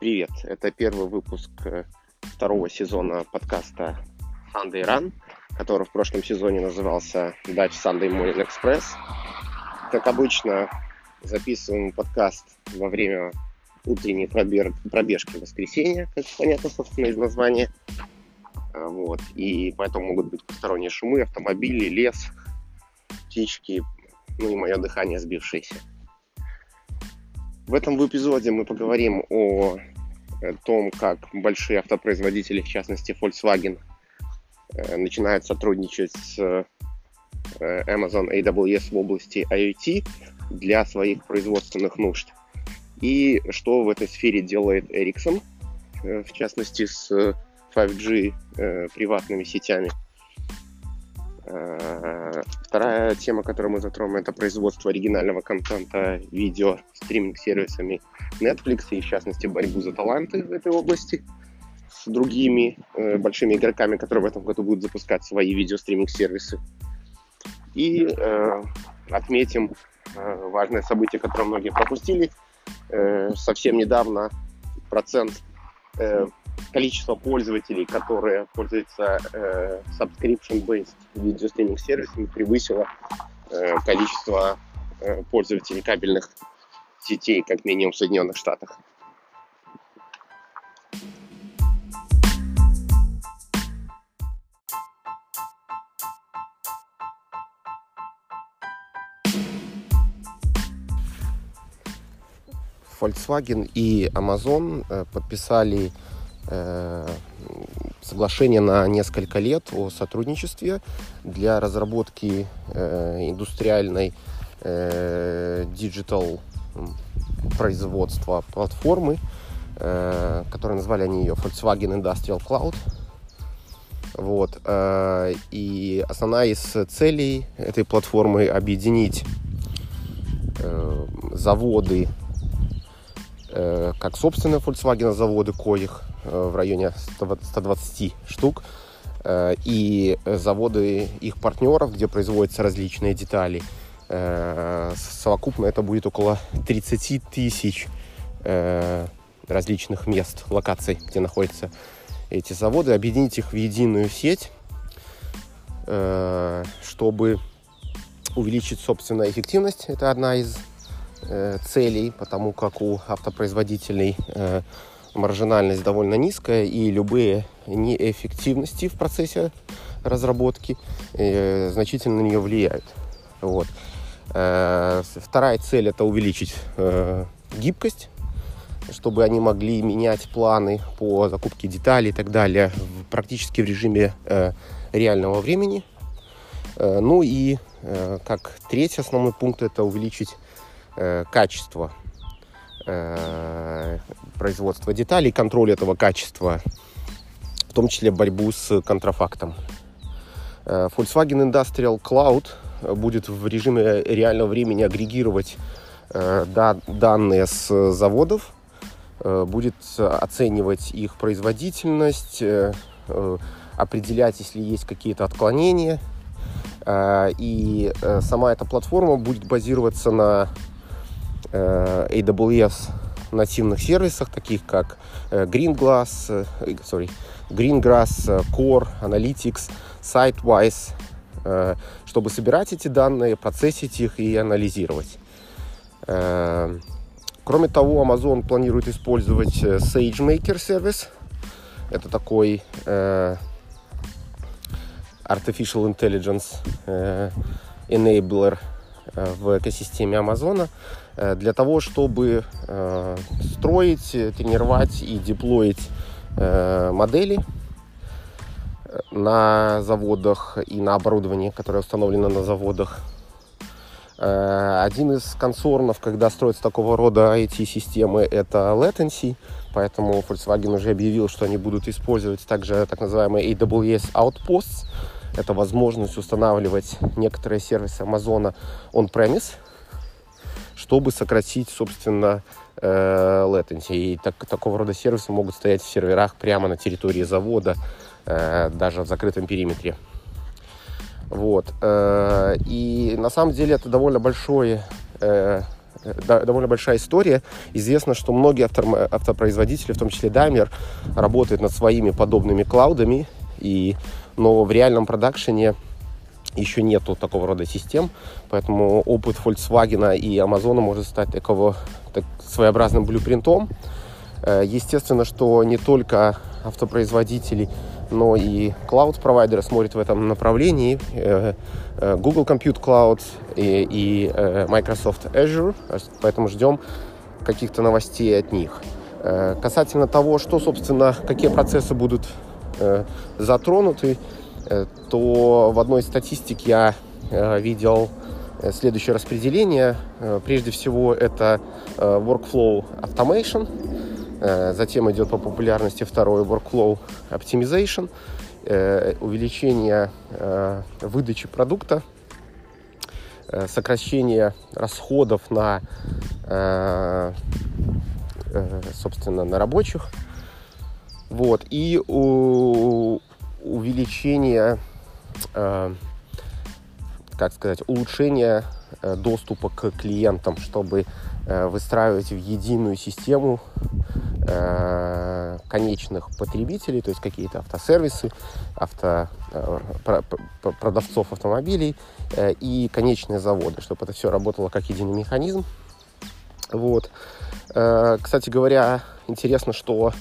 Привет, это первый выпуск второго сезона подкаста Sunday Run, который в прошлом сезоне назывался Dutch Sunday Morning Express. Как обычно, записываем подкаст во время утренней пробежки в воскресенье, как понятно, собственно, из названия. Вот. И поэтому могут быть посторонние шумы, автомобили, лес, птички, ну и мое дыхание сбившееся. В этом эпизоде мы поговорим о том, как большие автопроизводители, в частности Volkswagen, начинают сотрудничать с Amazon AWS в области IoT для своих производственных нужд. И что в этой сфере делает Ericsson, в частности с 5G приватными сетями. Вторая тема, которую мы затронем, это производство оригинального контента видео стриминг-сервисами Netflix и, в частности, борьбу за таланты в этой области с другими большими игроками, которые в этом году будут запускать свои видео-стриминг-сервисы. И отметим важное событие, которое многие пропустили. Совсем недавно количество пользователей, которые пользуются subscription-based видеостриминг-сервисами, превысило количество пользователей кабельных сетей, как минимум в Соединенных Штатах. Volkswagen и Amazon подписали соглашение на несколько лет о сотрудничестве для разработки индустриальной digital производства платформы, которую назвали они ее Volkswagen Industrial Cloud. Вот. И основная из целей этой платформы — объединить заводы, как собственные Volkswagen заводы, коих в районе 120 штук, и заводы их партнеров, где производятся различные детали. Совокупно это будет около 30 тысяч различных мест, локаций, где находятся эти заводы, объединить их в единую сеть, чтобы увеличить, собственно, эффективность. Это одна из целей, потому как у автопроизводителей маржинальность довольно низкая, и любые неэффективности в процессе разработки значительно на нее влияют. Вот. Вторая цель — это увеличить гибкость, чтобы они могли менять планы по закупке деталей и так далее практически в режиме реального времени. Ну и как третий основной пункт — это увеличить качество производства деталей, контроль этого качества, в том числе борьбу с контрафактом. Volkswagen Industrial Cloud будет в режиме реального времени агрегировать данные с заводов, будет оценивать их производительность, определять, если есть какие-то отклонения. И сама эта платформа будет базироваться на AWS нативных сервисах, таких как Greengrass Core, Analytics, SiteWise, чтобы собирать эти данные, процессить их и анализировать. Кроме того, Amazon планирует использовать SageMaker сервис. Это такой Artificial Intelligence Enabler в экосистеме Амазона, для того, чтобы строить, тренировать и деплоить модели на заводах и на оборудовании, которое установлено на заводах. Один из концернов, когда строятся такого рода IT-системы, это latency, поэтому Volkswagen уже объявил, что они будут использовать также так называемые AWS Outposts. Это возможность устанавливать некоторые сервисы Amazon on-premise, чтобы сократить, собственно, latency. И такого рода сервисы могут стоять в серверах прямо на территории завода, даже в закрытом периметре. Вот. И на самом деле это довольно большой довольно большая история. Известно, что многие автопроизводители, в том числе Daimler, работают над своими подобными клаудами, но в реальном продакшене еще нету такого рода систем, поэтому опыт Volkswagen и Amazon может стать своеобразным блюпринтом. Естественно, что не только автопроизводители, но и клауд-провайдеры смотрят в этом направлении. Google Compute Cloud и Microsoft Azure, поэтому ждем каких-то новостей от них. Касательно того, что, собственно, какие процессы будут затронуты, то в одной из статистик я видел следующее распределение. Прежде всего, это workflow automation. Затем идет по популярности второй workflow optimization, увеличение выдачи продукта, сокращение расходов на рабочих, и увеличение, улучшение доступа к клиентам, чтобы выстраивать в единую систему конечных потребителей, то есть какие-то автосервисы, продавцов автомобилей и конечные заводы, чтобы это все работало как единый механизм. Кстати говоря, интересно, что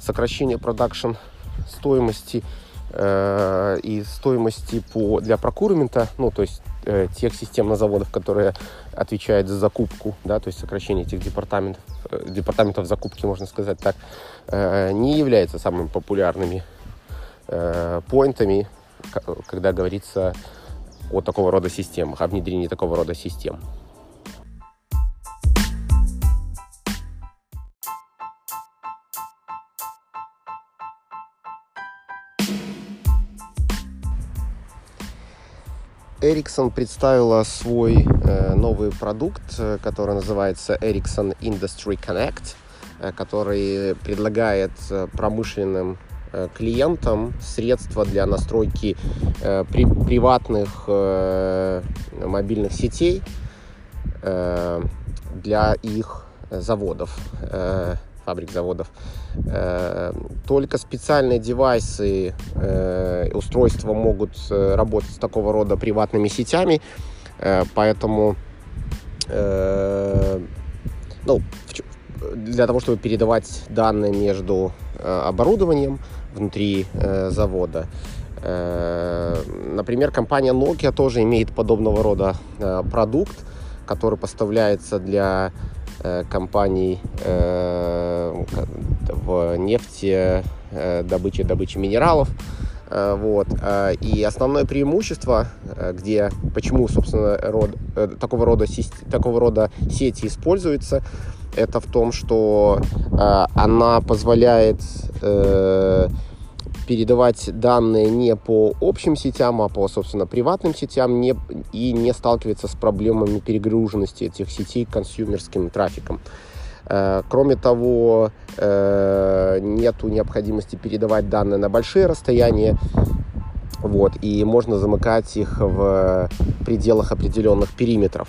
сокращение продакшн стоимости и стоимости для прокурмента, то есть тех систем на заводах, которые отвечают за закупку, то есть сокращение этих департаментов закупки, можно сказать так, не является самыми популярными поинтами, когда говорится о такого рода системах, о внедрении такого рода систем. Ericsson представила свой новый продукт, который называется Ericsson Industry Connect, который предлагает промышленным клиентам средства для настройки приватных мобильных сетей для их заводов, фабрик, заводов. Только специальные девайсы, устройства могут работать с такого рода приватными сетями, поэтому для того, чтобы передавать данные между оборудованием внутри завода. Например, компания Nokia тоже имеет подобного рода продукт, который поставляется для компаний в нефтедобыче минералов. И основное преимущество, почему, собственно, такого рода сети используются, это в том, что она позволяет передавать данные не по общим сетям, а по, собственно, приватным сетям и не сталкивается с проблемами перегруженности этих сетей консюмерским трафиком. Кроме того, нету необходимости передавать данные на большие расстояния, и можно замыкать их в пределах определенных периметров.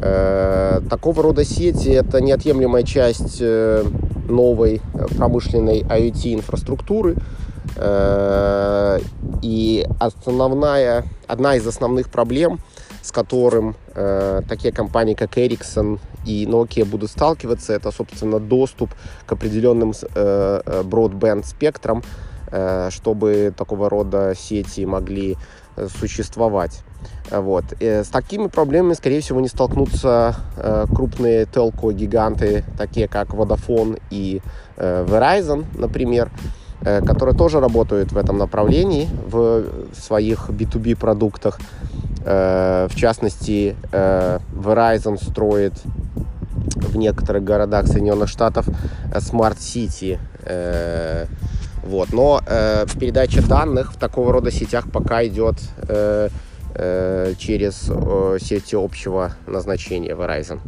Такого рода сети – это неотъемлемая часть новой промышленной IoT-инфраструктуры, и одна из основных проблем, с которым такие компании, как Ericsson и Nokia, будут сталкиваться, это, собственно, доступ к определенным broadband-спектрам, чтобы такого рода сети могли существовать. С такими проблемами, скорее всего, не столкнутся крупные телко-гиганты, такие как Vodafone и Verizon, например, которые тоже работают в этом направлении в своих B2B продуктах. В частности, Verizon строит в некоторых городах Соединенных Штатов смарт-сити. Но передача данных в такого рода сетях пока идет через сети общего назначения Verizon.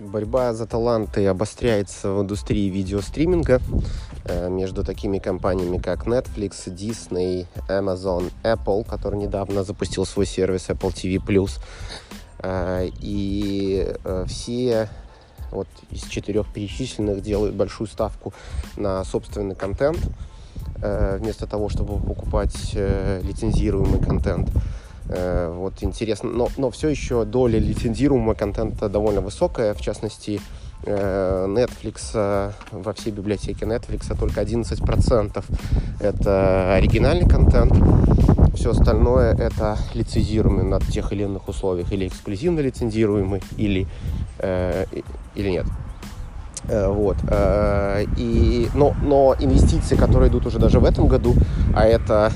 Борьба за таланты обостряется в индустрии видеостриминга между такими компаниями, как Netflix, Disney, Amazon, Apple, который недавно запустил свой сервис Apple TV+. И все вот из 4 перечисленных делают большую ставку на собственный контент, вместо того, чтобы покупать лицензируемый контент. Вот интересно, но все еще доля лицензируемого контента довольно высокая. В частности, Netflix, во всей библиотеке Netflix только 11% это оригинальный контент. Все остальное это лицензируемый на тех или иных условиях, или эксклюзивно лицензируемый, или нет. Вот. Но инвестиции, которые идут уже даже в этом году, а это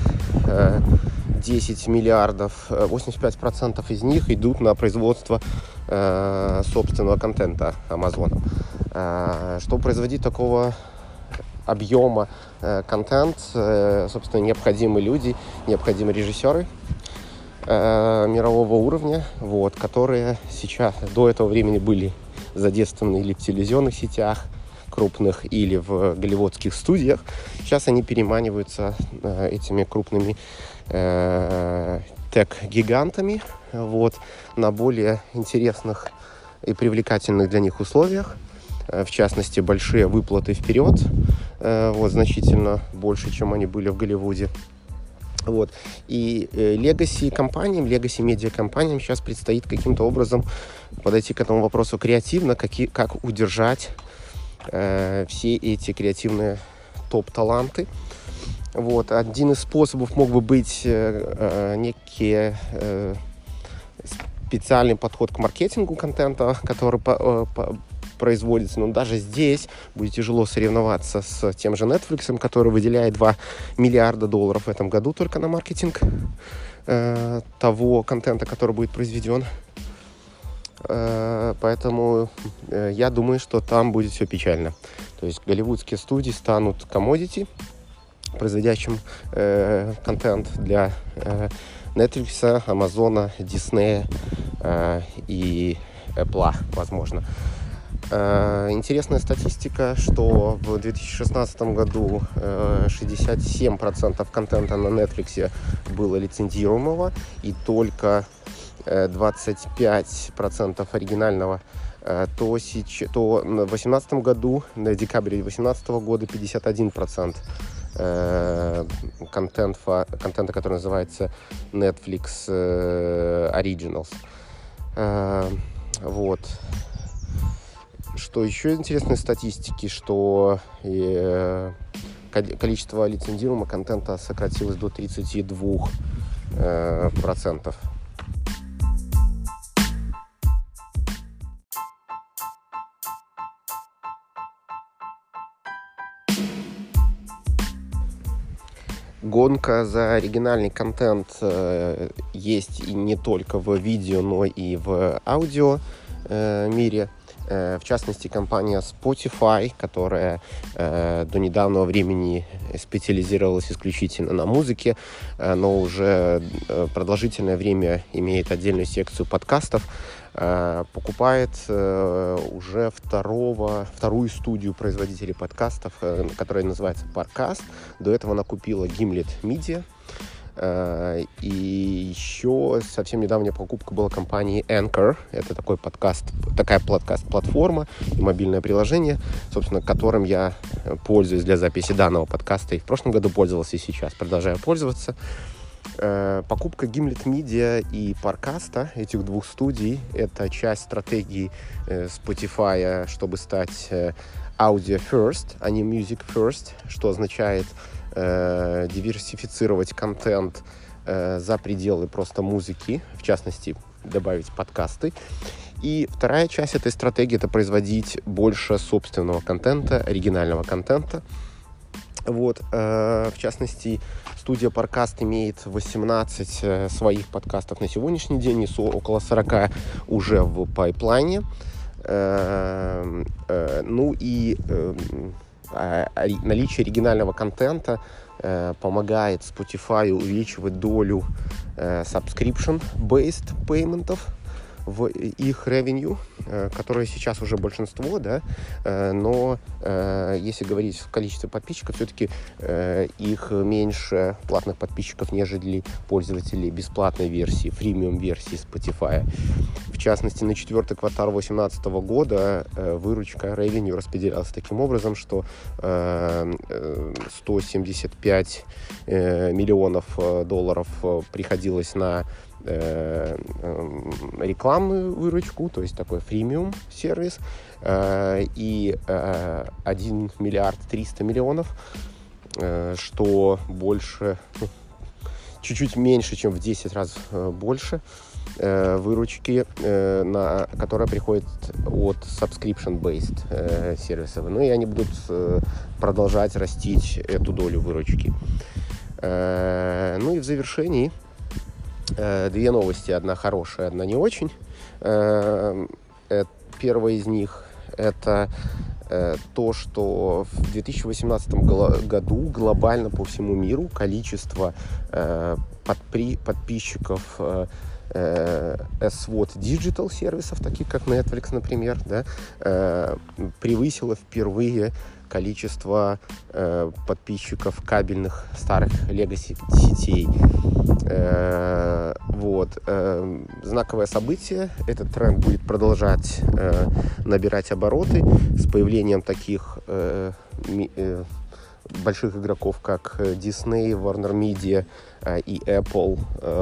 10 миллиардов, 85% из них идут на производство собственного контента Amazon. Чтобы производить такого объема контент, собственно, необходимы люди, необходимы режиссеры мирового уровня, вот, которые сейчас до этого времени были задействованы или в телевизионных сетях крупных, или в голливудских студиях. Сейчас они переманиваются этими крупными тек-гигантами, вот, на более интересных и привлекательных для них условиях. В частности, большие выплаты вперед, вот, значительно больше, чем они были в Голливуде. Вот. И легаси медиакомпаниям сейчас предстоит каким-то образом подойти к этому вопросу креативно, как удержать все эти креативные топ-таланты. Вот. Один из способов мог бы быть некий специальный подход к маркетингу контента, который производится. Но даже здесь будет тяжело соревноваться с тем же Netflix, который выделяет $2 миллиарда в этом году только на маркетинг того контента, который будет произведен. Поэтому я думаю, что там будет все печально. То есть голливудские студии станут commodity, производящим контент для Netflix, Amazon, Disney и Apple, возможно. Интересная статистика, что в 2016 году 67% контента на Netflix было лицензируемого и только 25% оригинального, то в 2018 году, на декабре 2018 года 51% контента, который называется Netflix Originals. Вот. Что еще интересной статистики, что количество лицензируемого контента сократилось до 32%. Гонка за оригинальный контент есть и не только в видео, но и в аудио мире. В частности, компания Spotify, которая до недавнего времени специализировалась исключительно на музыке, но уже продолжительное время имеет отдельную секцию подкастов, покупает уже вторую студию производителей подкастов, которая называется Parcast. До этого она купила Gimlet Media. И еще совсем недавняя покупка была компании Anchor. Это такой подкаст-платформа и мобильное приложение, собственно, которым я пользуюсь для записи данного подкаста. И в прошлом году пользовался, и сейчас продолжаю пользоваться. Покупка Gimlet Media и Parcast, этих двых студий, это часть стратегии Spotify, чтобы стать audio first, а не music first, что означает диверсифицировать контент за пределы просто музыки, в частности, добавить подкасты. И вторая часть этой стратегии — это производить больше собственного контента, оригинального контента. Вот, в частности, студия Parcast имеет 18 своих подкастов на сегодняшний день, и около 40 уже в пайплайне. Ну и наличие оригинального контента помогает Spotify увеличивать долю subscription-based payment'ов, в их ревенью, которое сейчас уже большинство, да, но если говорить в количестве подписчиков, все-таки их меньше платных подписчиков, нежели пользователей бесплатной версии, фримиум-версии Spotify. В частности, на четвертый квартал 2018 года выручка ревенью распределялась таким образом, что 175 миллионов долларов приходилось на рекламную выручку, то есть такой фримиум сервис, и 1 миллиард 300 миллионов, что больше, чуть-чуть меньше, чем в 10 раз больше выручки, которая приходит от subscription-based сервисов. Ну и они будут продолжать растить эту долю выручки. Ну и в завершении две новости, одна хорошая, одна не очень. Первая из них – это то, что в 2018 году глобально по всему миру количество подписчиков SVOD Digital сервисов, таких как Netflix, например, да, превысило впервые количество подписчиков кабельных старых legacy сетей. Вот. Знаковое событие. Этот тренд будет продолжать набирать обороты с появлением таких больших игроков, как Disney, Warner Media и Apple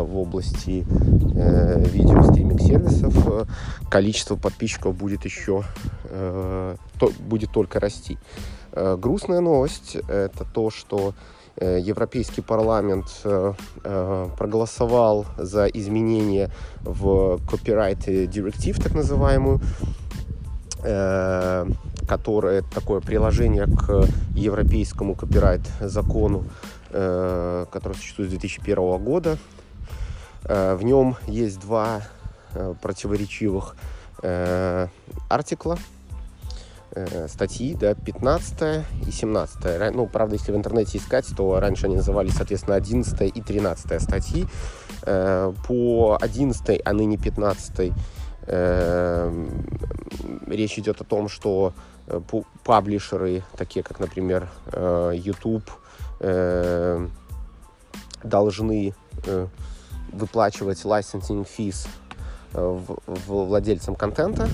в области видеостриминг-сервисов. Количество подписчиков будет еще будет только расти. Грустная новость – это то, что Европейский парламент проголосовал за изменения в Copyright Directive, так называемую, которое такое приложение к европейскому копирайт-закону, который существует с 2001 года. В нем есть два противоречивых артикла, статьи, да, 15 и 17. Ну, правда, если в интернете искать, то раньше они назывались, соответственно, 11 и 13 статьи. По 11, а ныне 15 речь идет о том, что паблишеры, такие как, например, YouTube, должны выплачивать licensing fees владельцам контента,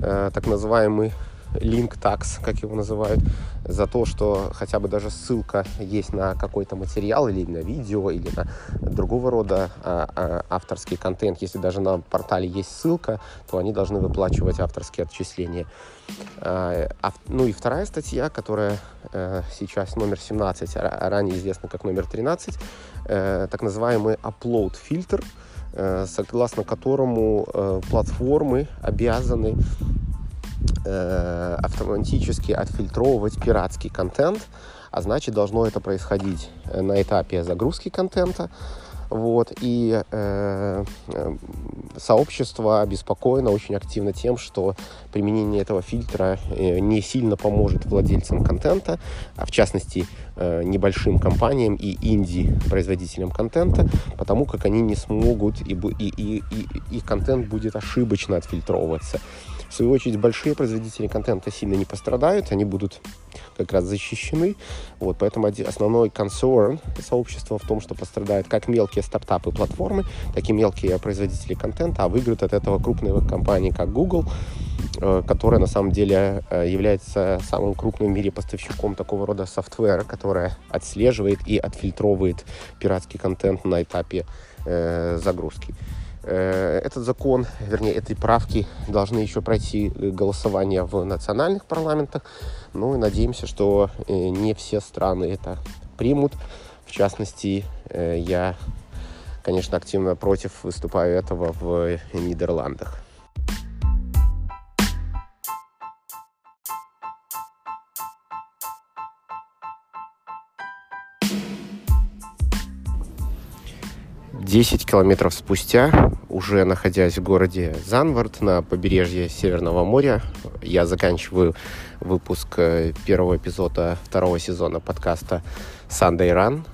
так называемый link tax, как его называют, за то, что хотя бы даже ссылка есть на какой-то материал или на видео, или на другого рода авторский контент. Если даже на портале есть ссылка, то они должны выплачивать авторские отчисления. Ну и вторая статья, которая сейчас номер 17, ранее известна как номер 13, так называемый upload фильтр, согласно которому платформы обязаны автоматически отфильтровывать пиратский контент, а значит, должно это происходить на этапе загрузки контента. Вот. И сообщество обеспокоено очень активно тем, что применение этого фильтра не сильно поможет владельцам контента, а в частности небольшим компаниям и инди-производителям контента, потому как они не смогут, и контент будет ошибочно отфильтровываться. В свою очередь, большие производители контента сильно не пострадают, они будут как раз защищены. Вот, поэтому основной концерн сообщества в том, что пострадают как мелкие стартапы и платформы, так и мелкие производители контента, а выиграют от этого крупные компании, как Google, которая на самом деле является самым крупным в мире поставщиком такого рода софтвера, которая отслеживает и отфильтровывает пиратский контент на этапе загрузки. Этот закон, вернее, этой правки должны еще пройти голосование в национальных парламентах. Ну и надеемся, что не все страны это примут. В частности, я, конечно, активно против выступаю этого в Нидерландах. Десять километров спустя, уже находясь в городе Зандvoort на побережье Северного моря, я заканчиваю выпуск первого эпизода второго сезона подкаста Sunday Run.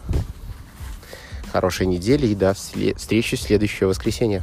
Хорошей недели и до встречи в следующее воскресенье.